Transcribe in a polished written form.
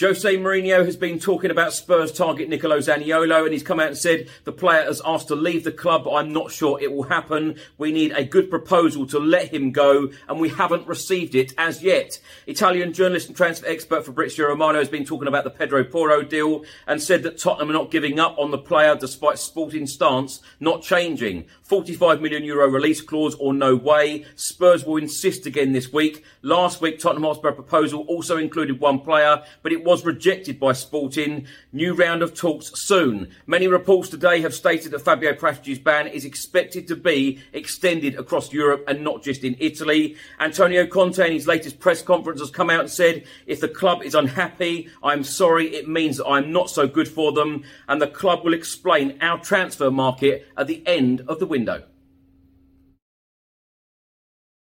Jose Mourinho has been talking about Spurs target Niccolò Zaniolo, and he's come out and said the player has asked to leave the club, but I'm not sure it will happen. We need a good proposal to let him go, and we haven't received it as yet. Italian journalist and transfer expert Fabrizio Romano has been talking about the Pedro Porro deal and said that Tottenham are not giving up on the player despite Sporting stance not changing. €45 million release clause or no way. Spurs will insist again this week. Last week, Tottenham Hotspur proposal also included one player, but it was rejected by Sporting. New round of talks soon. Many reports today have stated that Fabio Paratigi's ban is expected to be extended across Europe and not just in Italy. Antonio Conte in his latest press conference has come out and said, if the club is unhappy, I'm sorry, it means that I'm not so good for them, and the club will explain our transfer market at the end of the window.